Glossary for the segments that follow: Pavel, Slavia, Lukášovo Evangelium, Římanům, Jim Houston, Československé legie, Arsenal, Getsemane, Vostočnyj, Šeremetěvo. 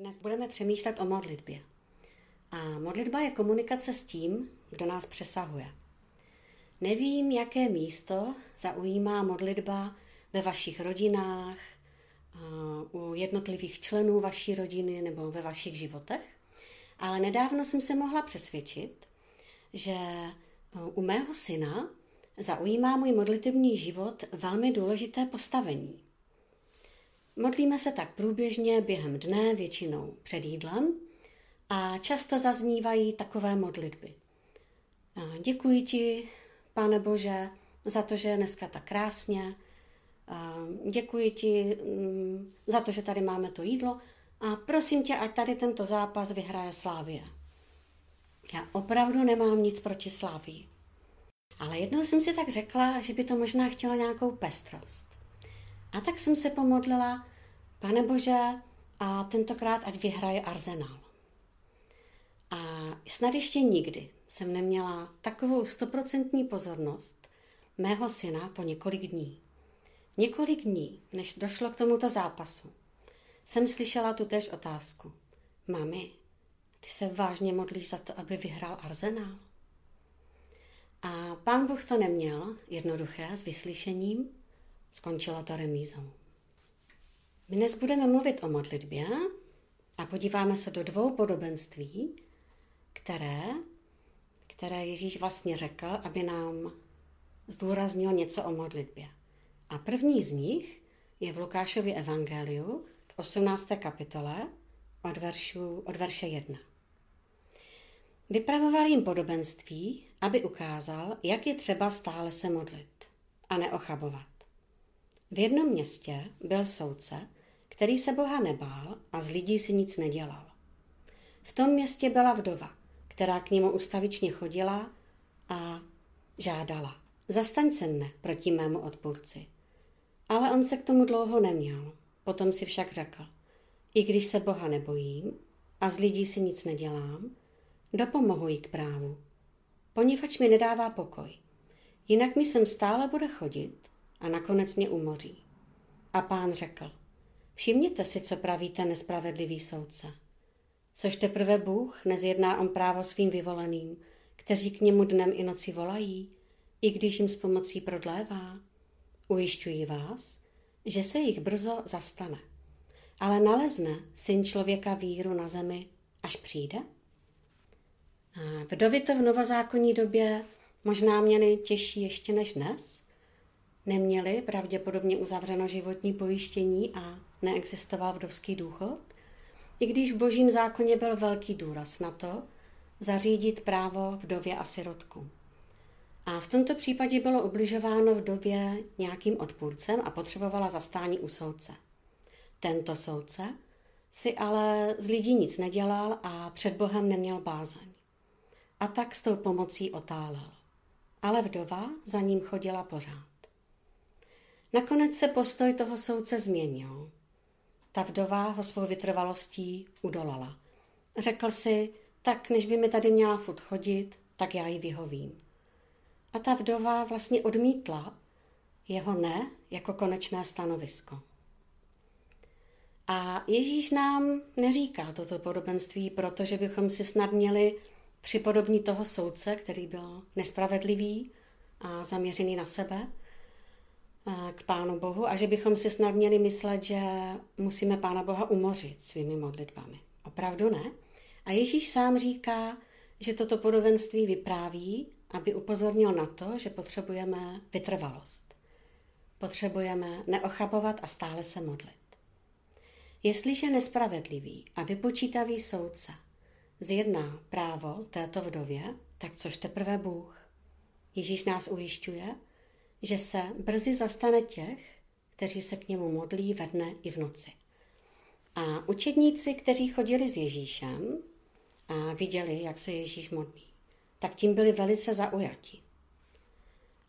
Dnes budeme přemýšlet o modlitbě. A modlitba je komunikace s tím, kdo nás přesahuje. Nevím, jaké místo zaujímá modlitba ve vašich rodinách, u jednotlivých členů vaší rodiny nebo ve vašich životech, ale nedávno jsem se mohla přesvědčit, že u mého syna zaujímá můj modlitevní život velmi důležité postavení. Modlíme se tak průběžně během dne, většinou před jídlem, a často zaznívají takové modlitby. Děkuji ti, Pane Bože, za to, že je dneska tak krásně. Děkuji ti za to, že tady máme to jídlo. A prosím tě, ať tady tento zápas vyhraje Slávie. Já opravdu nemám nic proti Slávii. Ale jednou jsem si tak řekla, že by to možná chtělo nějakou pestrost. A tak jsem se pomodlila, Pane Bože, a tentokrát ať vyhraje Arsenal. A snad ještě nikdy jsem neměla takovou 100% pozornost mého syna po několik dní. Několik dní, než došlo k tomuto zápasu, jsem slyšela tutéž otázku. Mami, ty se vážně modlíš za to, aby vyhrál Arsenal? A Pán Bůh to neměl jednoduché s vyslyšením, skončilo to remízou. Dnes budeme mluvit o modlitbě a podíváme se do dvou podobenství, které Ježíš vlastně řekl, aby nám zdůraznil něco o modlitbě. A první z nich je v Lukášově Evangeliu v 18. kapitole od verše 1. Vypravoval jim podobenství, aby ukázal, jak je třeba stále se modlit a neochabovat. V jednom městě byl soudce, který se Boha nebál a z lidí si nic nedělal. V tom městě byla vdova, která k němu ustavičně chodila a žádala. Zastaň se mne proti mému odpůrci. Ale on se k tomu dlouho neměl. Potom si však řekl, i když se Boha nebojím a z lidí si nic nedělám, dopomohu jí k právu. Poněvadž mi nedává pokoj. Jinak mi sem stále bude chodit a nakonec mě umoří. A Pán řekl, všimněte si, co praví ten nespravedlivý soudce. Což teprve Bůh nezjedná on právo svým vyvoleným, kteří k němu dnem i noci volají, i když jim s pomocí prodlévá. Ujišťuji vás, že se jich brzo zastane. Ale nalezne Syn člověka víru na zemi, až přijde? A vdovy to v novozákonní době možná měly těžší ještě než dnes. Neměli pravděpodobně uzavřeno životní pojištění a neexistoval vdovský důchod, i když v Božím zákoně byl velký důraz na to zařídit právo vdově a sirotku. A v tomto případě bylo ubližováno vdově nějakým odpůrcem a potřebovala zastání u soudce. Tento soudce si ale z lidí nic nedělal a před Bohem neměl bázeň. A tak s tou pomocí otálel. Ale vdova za ním chodila pořád. Nakonec se postoj toho soudce změnil. Ta vdova ho svou vytrvalostí udolala. Řekl si, tak než by mi tady měla furt chodit, tak já ji vyhovím. A ta vdova vlastně odmítla jeho ne jako konečné stanovisko. A Ježíš nám neříká toto podobenství, protože bychom si snad měli připodobnit toho soudce, který byl nespravedlivý a zaměřený na sebe, k Pánu Bohu a že bychom si snad měli myslet, že musíme Pána Boha umořit svými modlitbami. Opravdu ne. A Ježíš sám říká, že toto podobenství vypráví, aby upozornil na to, že potřebujeme vytrvalost. Potřebujeme neochabovat a stále se modlit. Jestliže nespravedlivý a vypočítavý soudce zjedná právo této vdově, tak což teprve Bůh. Ježíš nás ujišťuje, že se brzy zastane těch, kteří se k němu modlí ve dne i v noci. A učedníci, kteří chodili s Ježíšem a viděli, jak se Ježíš modlí, tak tím byli velice zaujati.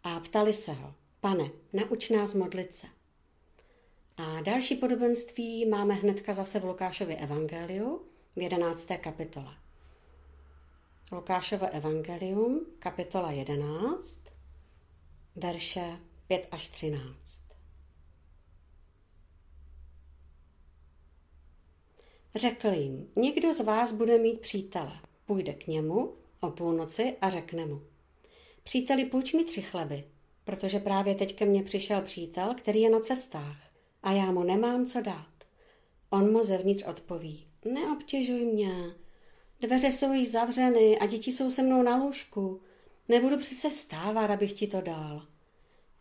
A ptali se ho, Pane, nauč nás modlit se. A další podobenství máme hnedka zase v Lukášově Evangeliu v 11. kapitole. Lukášovo Evangelium, kapitola 11, verše 5 až 13. Řekl jim, někdo z vás bude mít přítele. Půjde k němu o půlnoci a řekne mu. Příteli, půjč mi 3 chleby, protože právě teď ke mně přišel přítel, který je na cestách a já mu nemám co dát. On mu zevnitř odpoví, neobtěžuj mě, dveře jsou již zavřeny a děti jsou se mnou na lůžku, nebudu přece vstávat, abych ti to dal.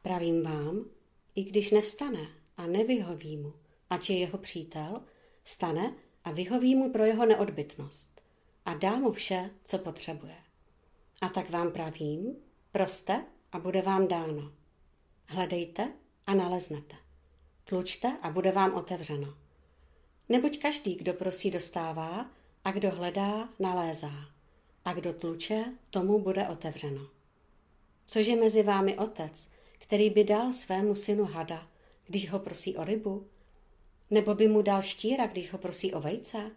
Pravím vám, i když nevstane a nevyhoví mu, ač je jeho přítel, vstane a vyhoví mu pro jeho neodbytnost a dá mu vše, co potřebuje. A tak vám pravím, proste a bude vám dáno. Hledejte a naleznete. Tlučte a bude vám otevřeno. Neboť každý, kdo prosí, dostává a kdo hledá, nalézá. A kdo tluče, tomu bude otevřeno. Což je mezi vámi otec, který by dal svému synu hada, když ho prosí o rybu? Nebo by mu dal štíra, když ho prosí o vejce?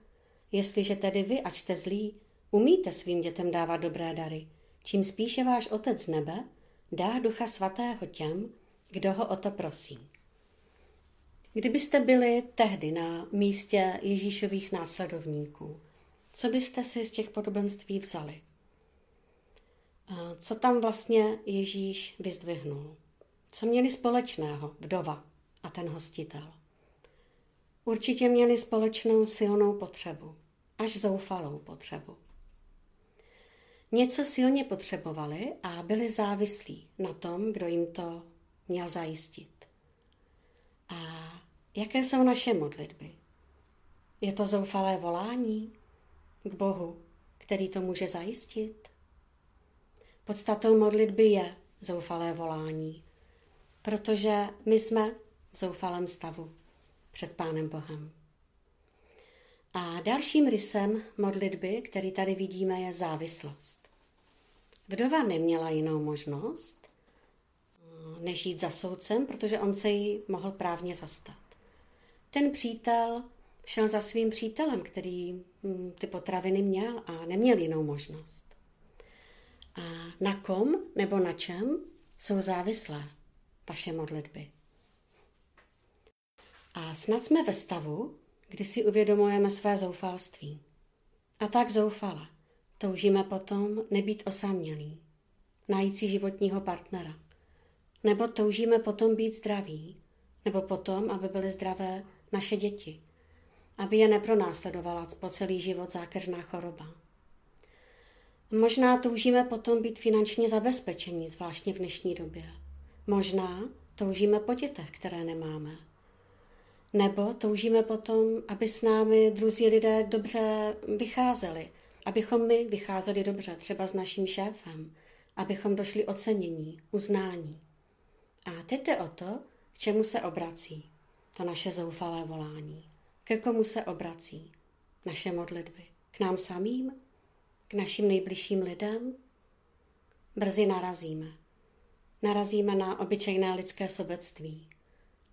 Jestliže tedy vy, ač jste zlí, umíte svým dětem dávat dobré dary, čím spíše váš Otec z nebe dá Ducha Svatého těm, kdo ho o to prosí. Kdybyste byli tehdy na místě Ježíšových následovníků, co byste si z těch podobenství vzali? Co tam vlastně Ježíš vyzdvihnul? Co měli společného vdova a ten hostitel? Určitě měli společnou silnou potřebu, až zoufalou potřebu. Něco silně potřebovali a byli závislí na tom, kdo jim to měl zajistit. A jaké jsou naše modlitby? Je to zoufalé volání k Bohu, který to může zajistit? Podstatou modlitby je zoufalé volání, protože my jsme v zoufalém stavu před Pánem Bohem. A dalším rysem modlitby, který tady vidíme, je závislost. Vdova neměla jinou možnost, než jít za soudcem, protože on se jí mohl právně zastat. Ten přítel šel za svým přítelem, který ty potraviny měl a neměl jinou možnost. A na kom nebo na čem jsou závislé vaše modlitby? A snad jsme ve stavu, kdy si uvědomujeme své zoufalství. A tak zoufala toužíme potom nebýt osamělí, najít si životního partnera. Nebo toužíme potom být zdraví, nebo potom, aby byly zdravé naše děti, aby je nepronásledovala po celý život zákeřná choroba. Možná toužíme potom být finančně zabezpečení, zvláštně v dnešní době. Možná toužíme po dětech, které nemáme. Nebo toužíme potom, aby s námi druzí lidé dobře vycházeli, abychom my vycházeli dobře, třeba s naším šéfem, abychom došli ocenění, uznání. A teď jde o to, k čemu se obrací to naše zoufalé volání. Ke komu se obrací naše modlitby? K nám samým? K našim nejbližším lidem? Brzy narazíme. Narazíme na obyčejné lidské sobectví,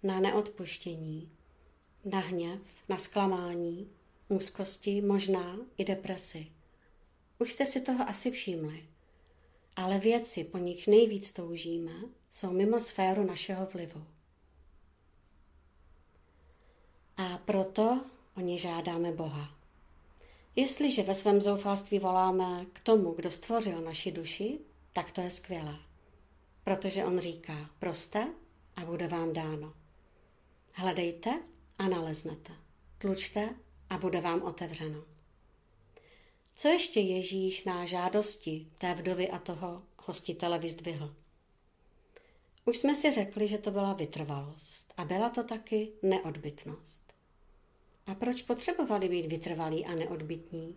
na neodpuštění, na hněv, na zklamání, úzkosti, možná i depresi. Už jste si toho asi všimli. Ale věci, po nich nejvíc toužíme, jsou mimo sféru našeho vlivu. A proto o ně žádáme Boha. Jestliže ve svém zoufalství voláme k tomu, kdo stvořil naši duši, tak to je skvělé. Protože on říká, proste a bude vám dáno. Hledejte a naleznete. Tlučte a bude vám otevřeno. Co ještě Ježíš na žádosti té vdovy a toho hostitele vyzdvihl? Už jsme si řekli, že to byla vytrvalost a byla to taky neodbytnost. A proč potřebovali být vytrvalí a neodbytní?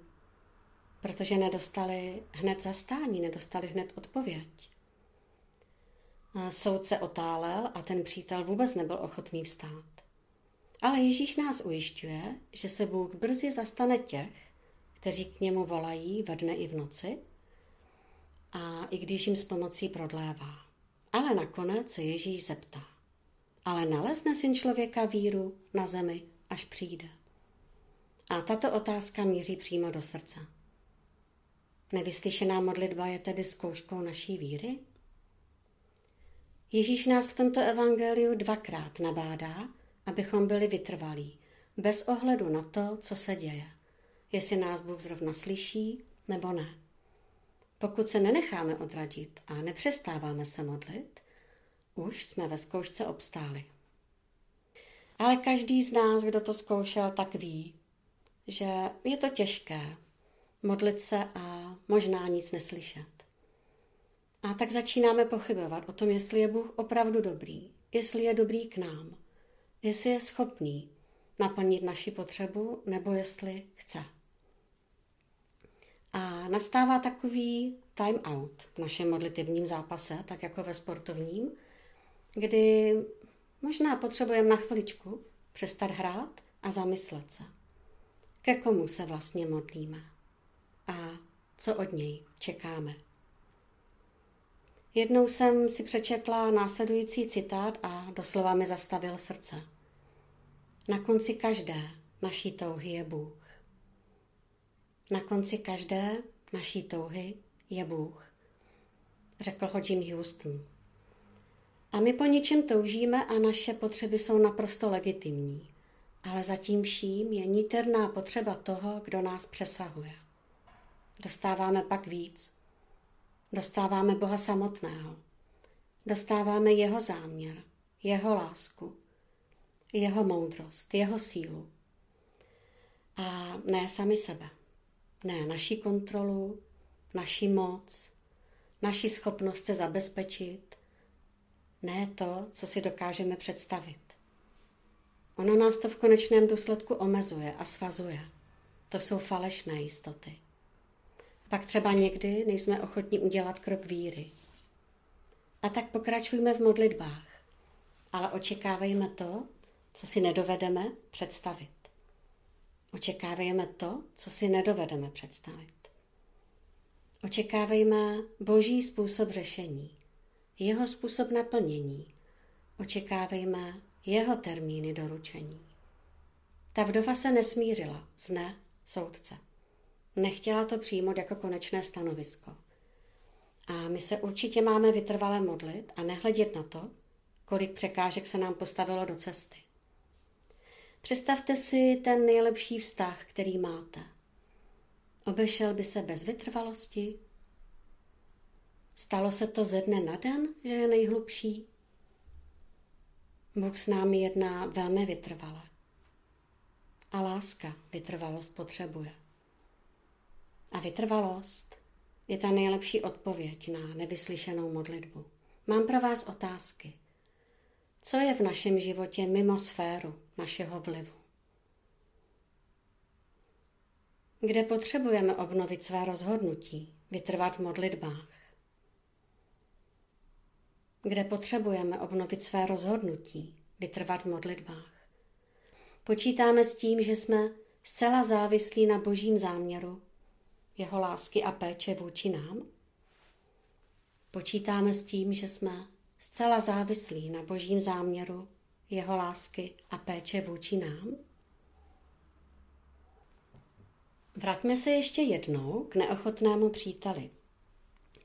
Protože nedostali hned zastání, nedostali hned odpověď. Soudce otálel a ten přítel vůbec nebyl ochotný vstát. Ale Ježíš nás ujišťuje, že se Bůh brzy zastane těch, kteří k němu volají ve dne i v noci a i když jim s pomocí prodlévá. Ale nakonec se Ježíš zeptá. Ale nalezne syn člověka víru na zemi, až přijde? A tato otázka míří přímo do srdce. Nevyslyšená modlitba je tedy zkouškou naší víry? Ježíš nás v tomto evangeliu dvakrát nabádá, abychom byli vytrvalí bez ohledu na to, co se děje, jestli nás Bůh zrovna slyší nebo ne. Pokud se nenecháme odradit a nepřestáváme se modlit, už jsme ve zkoušce obstáli. Ale každý z nás, kdo to zkoušel, tak ví, že je to těžké modlit se a možná nic neslyšet. A tak začínáme pochybovat o tom, jestli je Bůh opravdu dobrý, jestli je dobrý k nám, jestli je schopný naplnit naši potřebu, nebo jestli chce. A nastává takový time out v našem modlitevním zápase, tak jako ve sportovním, kdy možná potřebujeme na chviličku přestat hrát a zamyslet se. Ke komu se vlastně modlíme a co od něj čekáme. Jednou jsem si přečetla následující citát a doslova mi zastavil srdce. Na konci každé naší touhy je Bůh. Na konci každé naší touhy je Bůh, řekl ho Jim Houston. A my po něčem toužíme a naše potřeby jsou naprosto legitimní, ale zatím vším je niterná potřeba toho, kdo nás přesahuje. Dostáváme pak víc. Dostáváme Boha samotného. Dostáváme jeho záměr, jeho lásku, jeho moudrost, jeho sílu. A ne sami sebe. Ne naši kontrolu, naši moc, naši schopnost se zabezpečit. Ne to, co si dokážeme představit. Ono nás to v konečném důsledku omezuje a svazuje. To jsou falešné jistoty. Pak třeba někdy nejsme ochotní udělat krok víry. A tak pokračujme v modlitbách, ale očekávejme to, co si nedovedeme představit. Očekávejme to, co si nedovedeme představit. Očekávejme Boží způsob řešení, jeho způsob naplnění. Očekávejme jeho termíny doručení. Ta vdova se nesmířila s ne soudce. Nechtěla to přijmout jako konečné stanovisko. A my se určitě máme vytrvale modlit a nehledět na to, kolik překážek se nám postavilo do cesty. Představte si ten nejlepší vztah, který máte. Obešel by se bez vytrvalosti? Stalo se to ze dne na den, že je nejhlubší? Bůh s námi jedná velmi vytrvale. A láska vytrvalost potřebuje. A vytrvalost je ta nejlepší odpověď na nevyslyšenou modlitbu. Mám pro vás otázky. Co je v našem životě mimo sféru našeho vlivu? Kde potřebujeme obnovit své rozhodnutí, vytrvat v modlitbách? Kde potřebujeme obnovit své rozhodnutí, vytrvat v modlitbách? Počítáme s tím, že jsme zcela závislí na Božím záměru, jeho lásky a péče vůči nám? Počítáme s tím, že jsme zcela závislí na Božím záměru, jeho lásky a péče vůči nám? Vraťme se ještě jednou k neochotnému příteli.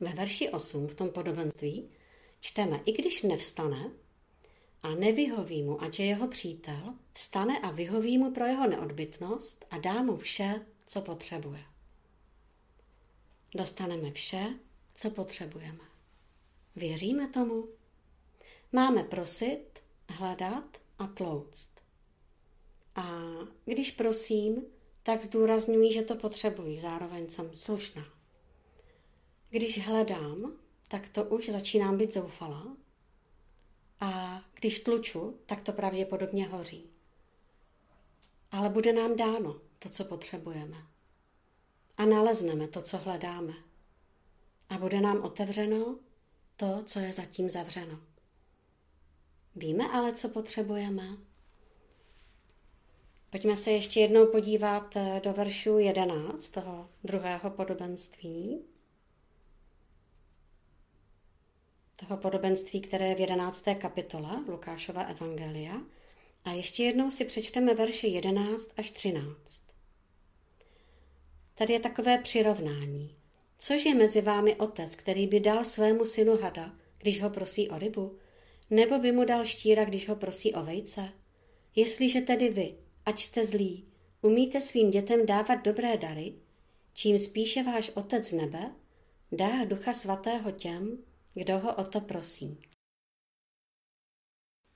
Ve verši 8 v tom podobenství čteme, i když nevstane a nevyhoví mu, ať je jeho přítel, vstane a vyhoví mu pro jeho neodbytnost a dá mu vše, co potřebuje. Dostaneme vše, co potřebujeme. Věříme tomu? Máme prosit, hledat a tlouct. A když prosím, tak zdůrazňuji, že to potřebuji, zároveň jsem slušná. Když hledám, tak to už začínám být zoufalá. A když tluču, tak to pravděpodobně hoří. Ale bude nám dáno to, co potřebujeme. A nalezneme to, co hledáme. A bude nám otevřeno to, co je zatím zavřeno. Víme ale, co potřebujeme. Pojďme se ještě jednou podívat do veršu 11 toho druhého podobenství. Toho podobenství, které je v 11. kapitole Lukášova Evangelia. A ještě jednou si přečteme verše 11 až 13. Tady je takové přirovnání. Což je mezi vámi otec, který by dal svému synu hada, když ho prosí o rybu, nebo by mu dal štíra, když ho prosí o vejce? Jestliže tedy vy, Ať jste zlí, umíte svým dětem dávat dobré dary, čím spíše váš Otec z nebe dá Ducha Svatého těm, kdo ho o to prosí.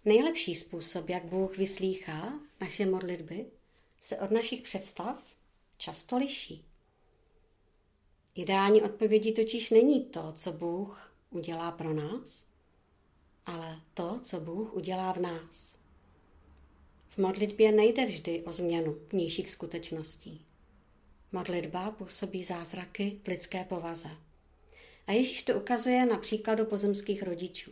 Nejlepší způsob, jak Bůh vyslýchá naše modlitby, se od našich představ často liší. Ideální odpovědí totiž není to, co Bůh udělá pro nás, ale to, co Bůh udělá v nás. V modlitbě nejde vždy o změnu vnějších skutečností. Modlitba působí zázraky v lidské povaze. A Ježíš to ukazuje na příkladu pozemských rodičů.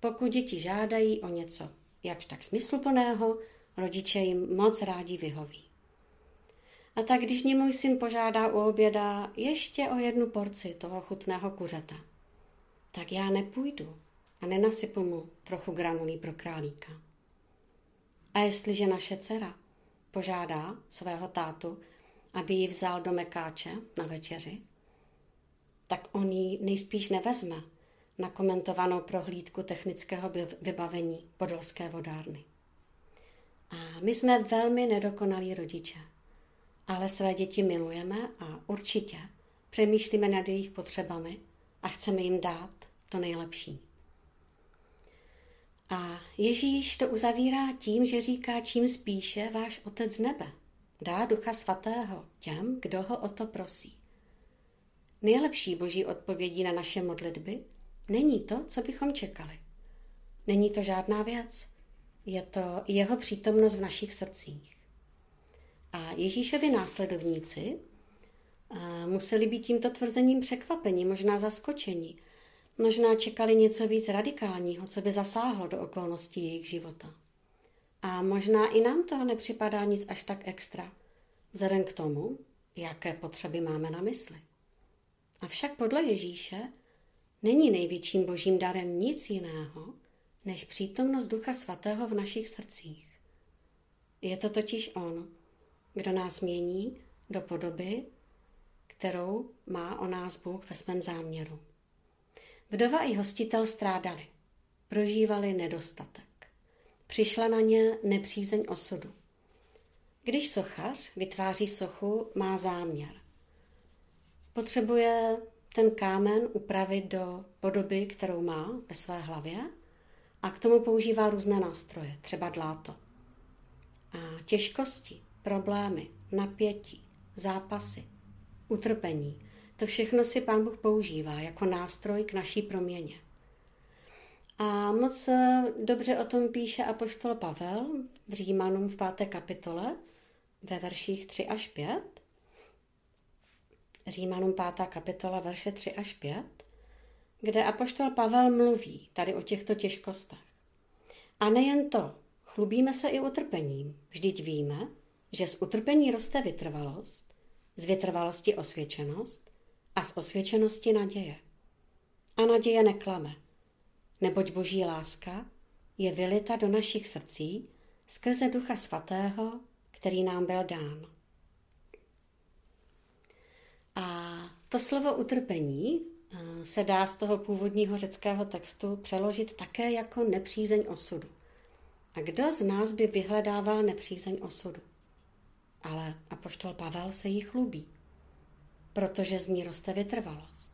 Pokud děti žádají o něco jakž tak smysluplného, rodiče jim moc rádi vyhoví. A tak, když mě můj syn požádá u oběda ještě o jednu porci toho chutného kuřata, tak já nepůjdu a nenasypu mu trochu granulí pro králíka. A jestliže naše dcera požádá svého tátu, aby ji vzal do mekáče na večeři, tak on ji nejspíš nevezme na komentovanou prohlídku technického vybavení podolské vodárny. A my jsme velmi nedokonalí rodiče, ale své děti milujeme a určitě přemýšlíme nad jejich potřebami a chceme jim dát to nejlepší. A Ježíš to uzavírá tím, že říká, čím spíše váš Otec z nebe dá Ducha Svatého těm, kdo ho o to prosí. Nejlepší boží odpovědí na naše modlitby není to, co bychom čekali. Není to žádná věc. Je to jeho přítomnost v našich srdcích. A Ježíšovi následovníci museli být tímto tvrzením překvapeni, možná zaskočeni. Možná čekali něco víc radikálního, co by zasáhlo do okolností jejich života. A možná i nám toho nepřipadá nic až tak extra, vzhledem k tomu, jaké potřeby máme na mysli. Avšak podle Ježíše není největším božím darem nic jiného, než přítomnost Ducha Svatého v našich srdcích. Je to totiž on, kdo nás mění do podoby, kterou má o nás Bůh ve svém záměru. Vdova i hostitel strádali, prožívali nedostatek. Přišla na ně nepřízeň osudu. Když sochař vytváří sochu, má záměr. Potřebuje ten kámen upravit do podoby, kterou má ve své hlavě, a k tomu používá různé nástroje, třeba dláto. A těžkosti, problémy, napětí, zápasy, utrpení, to všechno si Pán Bůh používá jako nástroj k naší proměně. A moc dobře o tom píše apoštol Pavel v Římanům v 5. kapitole ve verších 3 až 5. Římanům 5. kapitola verše 3 až 5, kde apoštol Pavel mluví tady o těchto těžkostech. A nejen to, chlubíme se i utrpením. Vždyť víme, že z utrpení roste vytrvalost, z vytrvalosti osvědčenost a z osvědčenosti naděje. A naděje neklame, neboť boží láska je vylita do našich srdcí skrze Ducha Svatého, který nám byl dán. A to slovo utrpení se dá z toho původního řeckého textu přeložit také jako nepřízeň osudu. A kdo z nás by vyhledával nepřízeň osudu? Ale apoštol Pavel se jí chlubí, protože z ní roste vytrvalost.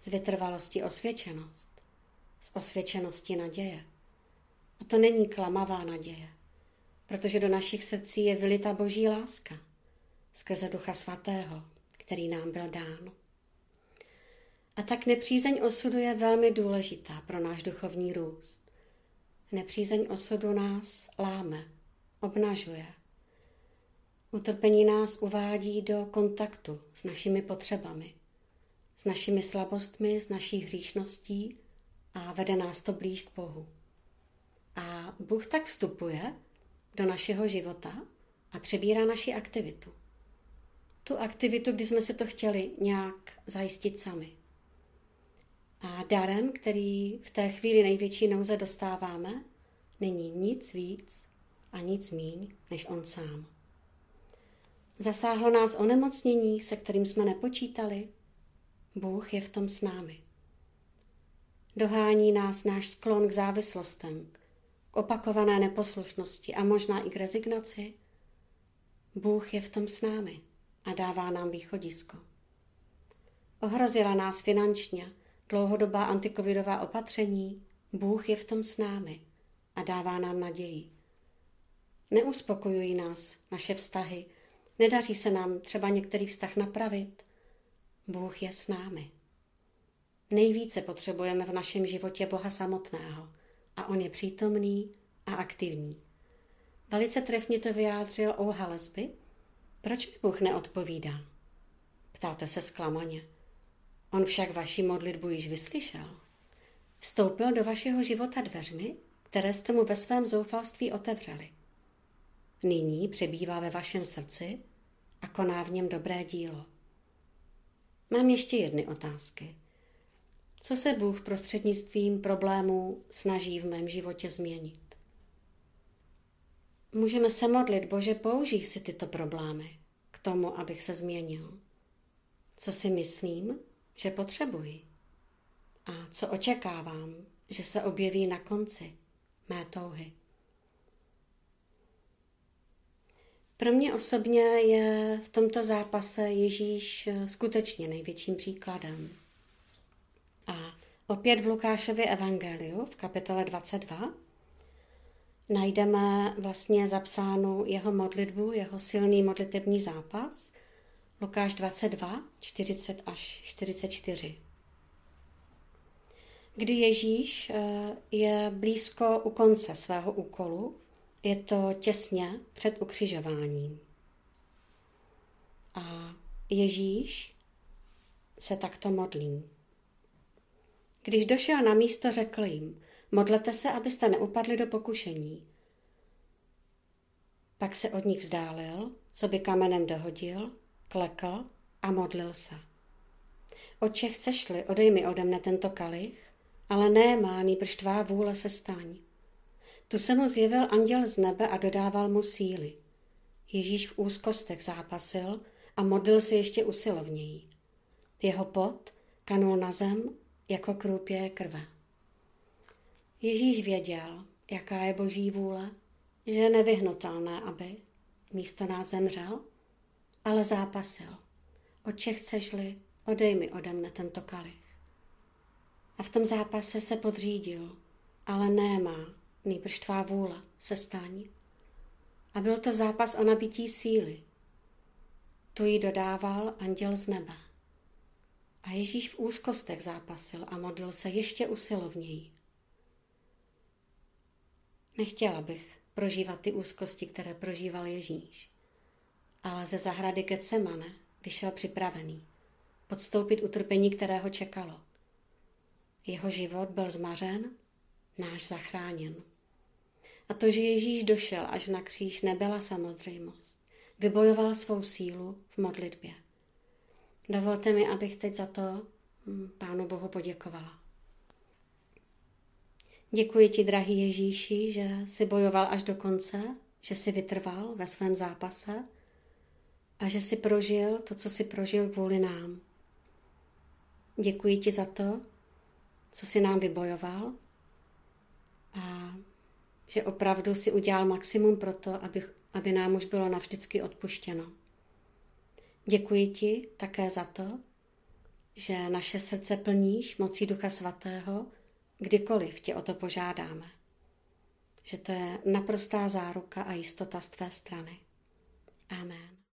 Z vytrvalosti osvědčenost, z osvědčenosti naděje. A to není klamavá naděje, protože do našich srdcí je vylita boží láska skrze Ducha Svatého, který nám byl dán. A tak nepřízeň osudu je velmi důležitá pro náš duchovní růst. Nepřízeň osudu nás láme, obnažuje. Utrpení nás uvádí do kontaktu s našimi potřebami, s našimi slabostmi, s naší hříšností a vede nás to blíž k Bohu. A Bůh tak vstupuje do našeho života a přebírá naši aktivitu. Tu aktivitu, kdy jsme si to chtěli nějak zajistit sami. A darem, který v té chvíli největší nouze dostáváme, není nic víc a nic míň než on sám. Zasáhlo nás onemocnění, se kterým jsme nepočítali. Bůh je v tom s námi. Dohání nás náš sklon k závislostem, k opakované neposlušnosti a možná i k rezignaci Bůh je v tom s námi a dává nám východisko. Ohrozila nás finančně dlouhodobá antikovidová opatření, Bůh je v tom s námi a dává nám naději. Neuspokojují nás naše vztahy, nedaří se nám třeba některý vztah napravit, Bůh je s námi. Nejvíce potřebujeme v našem životě Boha samotného a on je přítomný a aktivní. Velice trefně to vyjádřil Ouha Lesby. Proč mi Bůh neodpovídá? Ptáte se zklamaně. On však vaši modlitbu již vyslyšel. Vstoupil do vašeho života dveřmi, které jste mu ve svém zoufalství otevřeli. Nyní přebývá ve vašem srdci a koná v něm dobré dílo. Mám ještě jedny otázky. Co se Bůh prostřednictvím problémů snaží v mém životě změnit? Můžeme se modlit, Bože, použij si tyto problémy k tomu, abych se změnil. Co si myslím, že potřebuji? A co očekávám, že se objeví na konci mé touhy? Pro mě osobně je v tomto zápase Ježíš skutečně největším příkladem. A opět v Lukášově Evangeliu v kapitole 22 najdeme vlastně zapsánu jeho modlitbu, jeho silný modlitební zápas, Lukáš 22, 40 až 44. Kdy Ježíš je blízko u konce svého úkolu, je to těsně před ukřižováním. A Ježíš se takto modlí. Když došel na místo, řekl jim, modlete se, abyste neupadli do pokušení. Pak se od nich vzdálil, co by kamenem dohodil, klekl a modlil se. Otče, chceš-li, odej mi ode mne tento kalich, ale ne má, nýbrž tvá vůle se staň. Tu se mu zjevil anděl z nebe a dodával mu síly. Ježíš v úzkostech zápasil a modlil se ještě usilovněji. Jeho pot kanul na zem jako krůpě krve. Ježíš věděl, jaká je Boží vůle, že je nevyhnutelné, aby místo nás zemřel, ale zápasil. Otče, chceš-li, odej mi ode mne tento kalich. A v tom zápase se podřídil, ale nemá, nýbrž tvá vůle se staň. A byl to zápas o nabití síly. Tu jí dodával anděl z nebe. A Ježíš v úzkostech zápasil a modlil se ještě usilovněji. Nechtěla bych prožívat ty úzkosti, které prožíval Ježíš, ale ze zahrady Getsemane vyšel připravený podstoupit utrpení, které ho čekalo. Jeho život byl zmařen, náš zachráněn. A to, že Ježíš došel až na kříž, nebyla samozřejmost. Vybojoval svou sílu v modlitbě. Dovolte mi, abych teď za to Pánu Bohu poděkovala. Děkuji ti, drahý Ježíši, že jsi bojoval až do konce, že jsi vytrval ve svém zápase a že jsi prožil to, co jsi prožil kvůli nám. Děkuji ti za to, co jsi nám vybojoval a že opravdu jsi udělal maximum pro to, aby nám už bylo navždycky odpuštěno. Děkuji ti také za to, že naše srdce plníš mocí Ducha Svatého, kdykoliv tě o to požádáme. Že to je naprostá záruka a jistota z tvé strany. Amen.